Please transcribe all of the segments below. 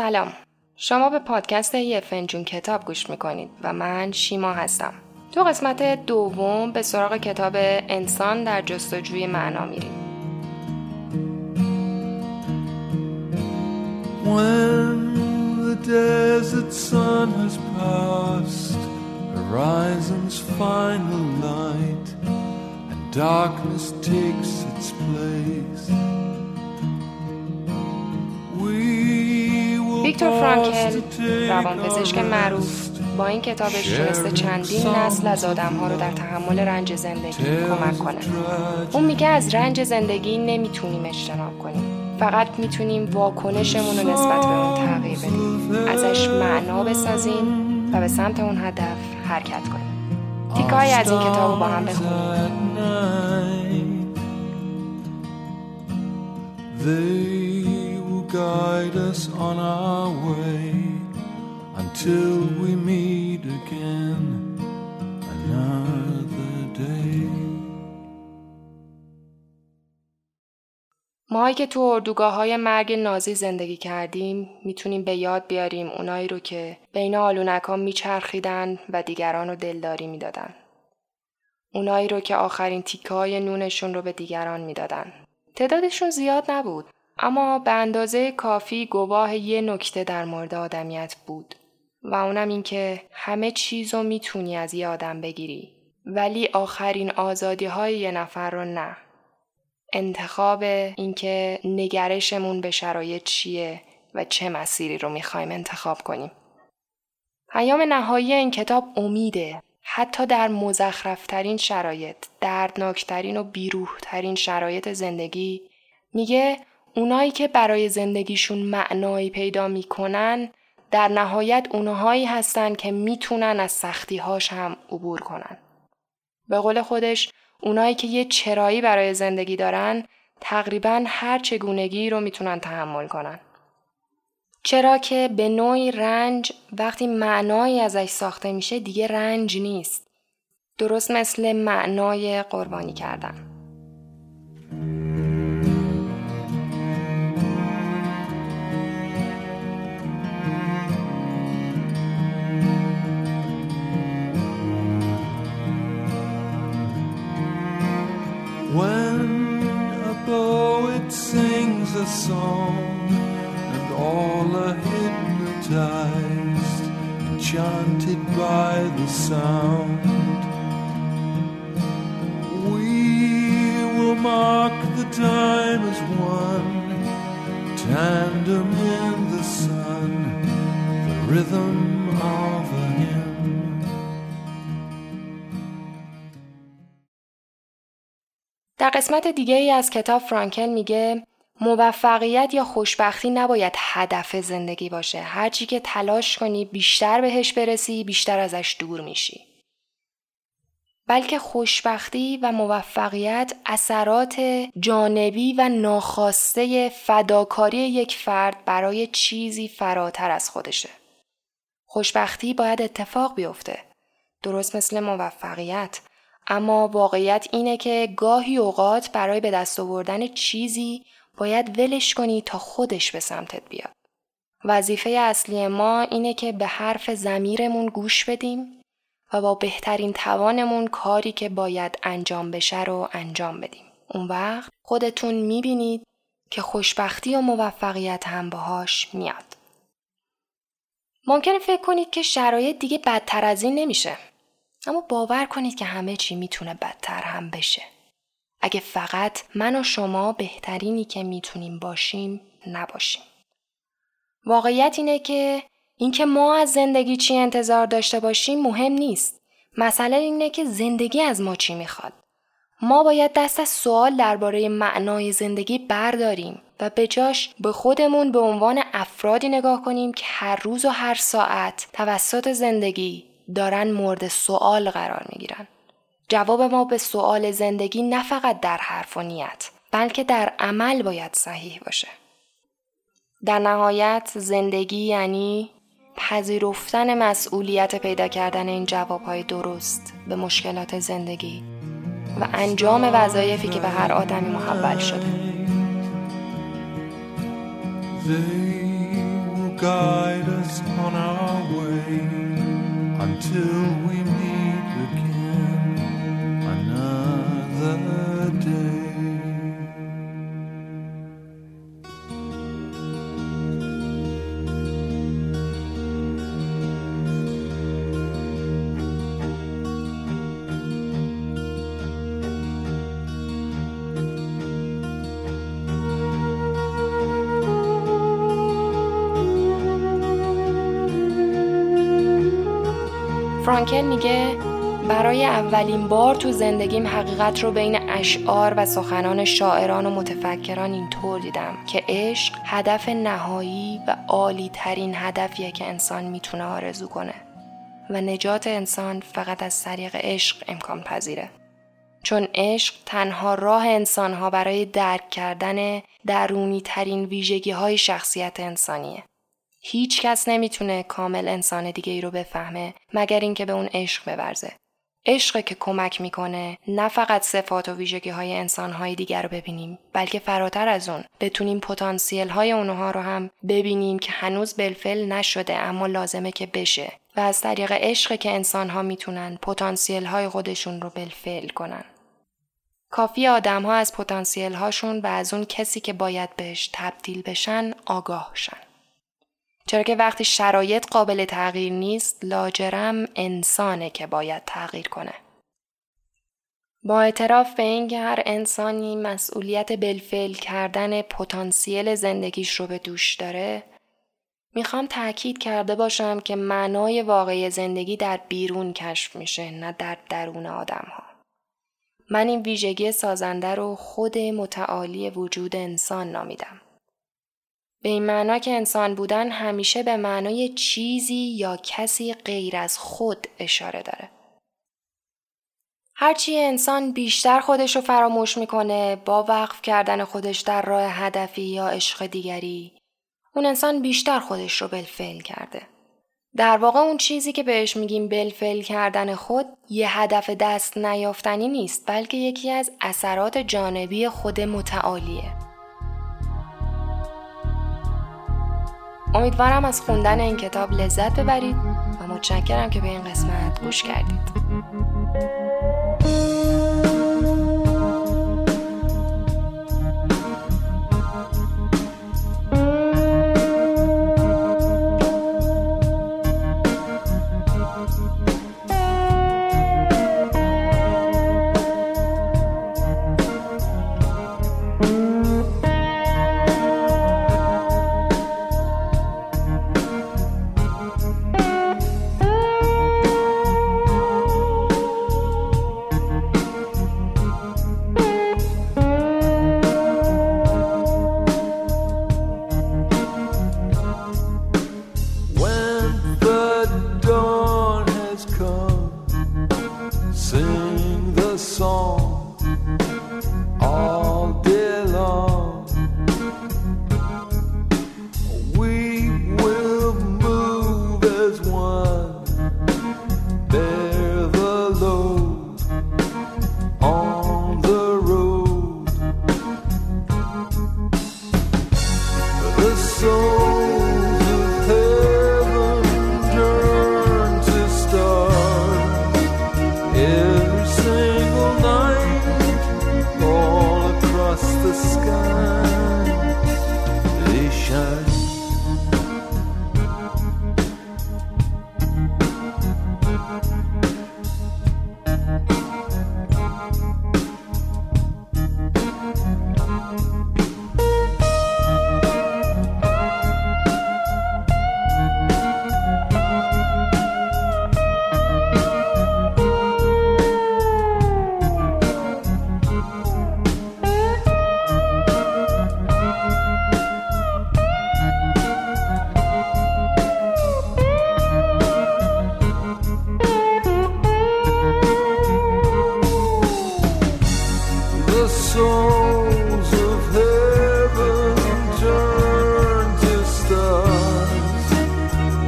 سلام، شما به پادکست یه فنجون کتاب گوش میکنید و من شیما هستم. تو قسمت دوم به سراغ کتاب انسان در جستجوی معنا میریم. When the desert sun has passed, horizons final light, and darkness takes its place. ویکتور فرانکل، روانپزشک معروف، با این کتابش تونسته چندین نسل از آدم‌ها رو در تحمل رنج زندگی کمک کنه. اون میگه از رنج زندگی نمیتونیم اجتناب کنیم، فقط میتونیم واکنشمون رو نسبت به اون تغییر بدیم، ازش معنا بسازیم و به سمت اون هدف حرکت کنیم. تیکه‌ای از این کتاب رو با هم بخونیم. ماهایی که تو اردوگاه‌های مرگ نازی زندگی کردیم میتونیم به یاد بیاریم اونایی رو که بین آلونک‌ها میچرخیدن و دیگران رو دلداری میدادن. اونایی رو که آخرین تیکه‌های نونشون رو به دیگران میدادن. تعدادشون زیاد نبود، اما به اندازه کافی گواه یه نکته در مورد آدمیت بود و اونم این که همه چیز رو میتونی از یه آدم بگیری، ولی آخرین آزادی‌های یه نفر رو نه. انتخاب اینکه نگرشمون به شرایط چیه و چه مسیری رو میخوایم انتخاب کنیم. پیام نهایی این کتاب امیده، حتی در مزخرفترین شرایط، دردناکترین و بیروحترین شرایط زندگی. میگه اونایی که برای زندگیشون معنایی پیدا میکنن، در نهایت اونهایی هستن که میتونن از سختیهاش هم عبور کنن. به قول خودش، اونایی که یه چرایی برای زندگی دارن تقریباً هر چگونگی رو میتونن تحمل کنن. چرا که به نوعی رنج وقتی معنایی ازش ساخته میشه دیگه رنج نیست. درست مثل معنای قربانی کردن. When a poet sings a song and all are hypnotized, enchanted by the sound, we will mark the time as one, tandem in the sun, the rhythm of a hymn. در قسمت دیگه ای از کتاب فرانکل میگه موفقیت یا خوشبختی نباید هدف زندگی باشه. هرچی که تلاش کنی بیشتر بهش برسی، بیشتر ازش دور میشی. بلکه خوشبختی و موفقیت اثرات جانبی و ناخواسته فداکاری یک فرد برای چیزی فراتر از خودشه. خوشبختی باید اتفاق بیفته، درست مثل موفقیت. اما واقعیت اینه که گاهی اوقات برای به دست آوردن چیزی باید ولش کنی تا خودش به سمتت بیاد. وظیفه اصلی ما اینه که به حرف ضمیرمون گوش بدیم و با بهترین توانمون کاری که باید انجام بشه رو انجام بدیم. اون وقت خودتون میبینید که خوشبختی و موفقیت هم باهاش میاد. ممکنه فکر کنید که شرایط دیگه بدتر از این نمیشه. اما باور کنید که همه چی میتونه بدتر هم بشه. اگه فقط من و شما بهترینی که میتونیم باشیم نباشیم. واقعیت اینه که اینکه ما از زندگی چی انتظار داشته باشیم مهم نیست. مسئله اینه که زندگی از ما چی میخواد. ما باید دست از سوال درباره معنای زندگی برداریم و به جاش به خودمون به عنوان افرادی نگاه کنیم که هر روز و هر ساعت توسط زندگی دارن مورد سوال قرار میگیرن. جواب ما به سوال زندگی نه فقط در حرف و نیت، بلکه در عمل باید صحیح باشه. در نهایت زندگی یعنی پذیرفتن مسئولیت پیدا کردن این جوابهای درست به مشکلات زندگی و انجام وظایفی که به هر آدمی محول شده. guide us on our way until we meet again another day. فرانکل میگه برای اولین بار تو زندگیم حقیقت رو بین اشعار و سخنان شاعران و متفکران اینطور دیدم که عشق هدف نهایی و عالی ترین هدفیه که انسان میتونه آرزو کنه و نجات انسان فقط از طریق عشق امکان پذیره، چون عشق تنها راه انسانها برای درک کردن درونی ترین ویژگی های شخصیت انسانیه. هیچ کس نمیتونه کامل انسان دیگه ای رو بفهمه مگر اینکه به اون عشق بورزه. عشقی که کمک میکنه نه فقط صفات و ویژگی های انسان های دیگر رو ببینیم، بلکه فراتر از اون بتونیم پتانسیل های اونها رو هم ببینیم که هنوز بالفعل نشده اما لازمه که بشه و از طریق عشقی که انسان ها میتونن پتانسیل های خودشون رو بالفعل کنن. کافی آدم ها از پتانسیل هاشون و از اون کسی که باید بهش تبدیل بشن آگاه شن. چرا که وقتی شرایط قابل تغییر نیست، لاجرم انسانه که باید تغییر کنه. با اعتراف به این که هر انسانی مسئولیت بالفعل کردن پتانسیل زندگیش رو به دوش داره، میخوام تأکید کرده باشم که معنای واقعی زندگی در بیرون کشف میشه، نه در درون آدم ها. من این ویژگی سازنده رو خود متعالی وجود انسان نامیدم. به این معنا که انسان بودن همیشه به معنای چیزی یا کسی غیر از خود اشاره داره. هرچی انسان بیشتر خودش رو فراموش میکنه با وقف کردن خودش در راه هدفی یا عشق دیگری، اون انسان بیشتر خودش رو بالفعل کرده. در واقع اون چیزی که بهش میگیم بالفعل کردن خود یه هدف دست نیافتنی نیست، بلکه یکی از اثرات جانبی خود متعالیه. امیدوارم از خوندن این کتاب لذت ببرید و متشکرم که به این قسمت گوش کردید.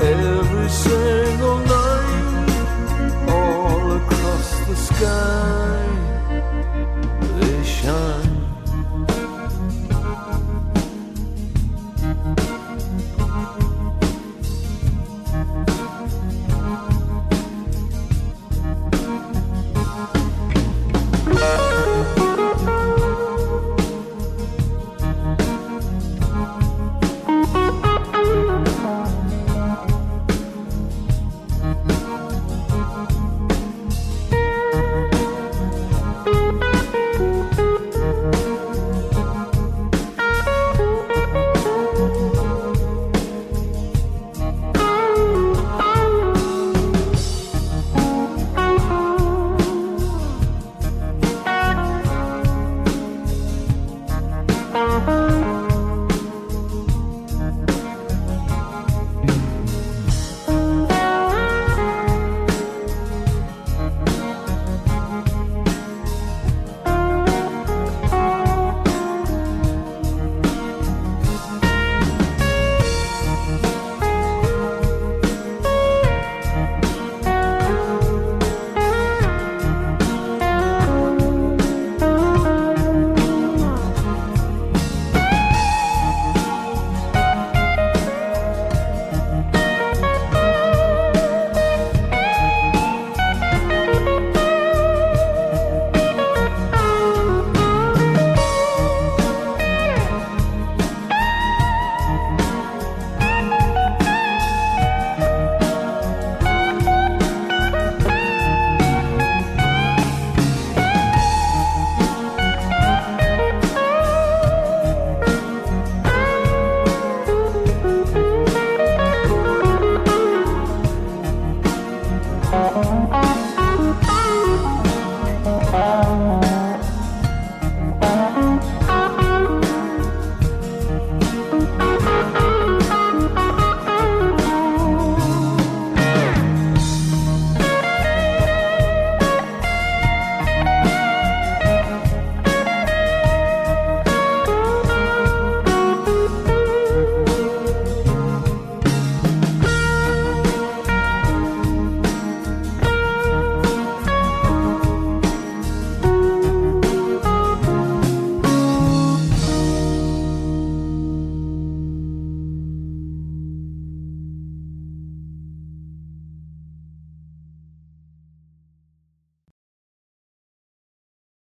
Every single night, all across the sky.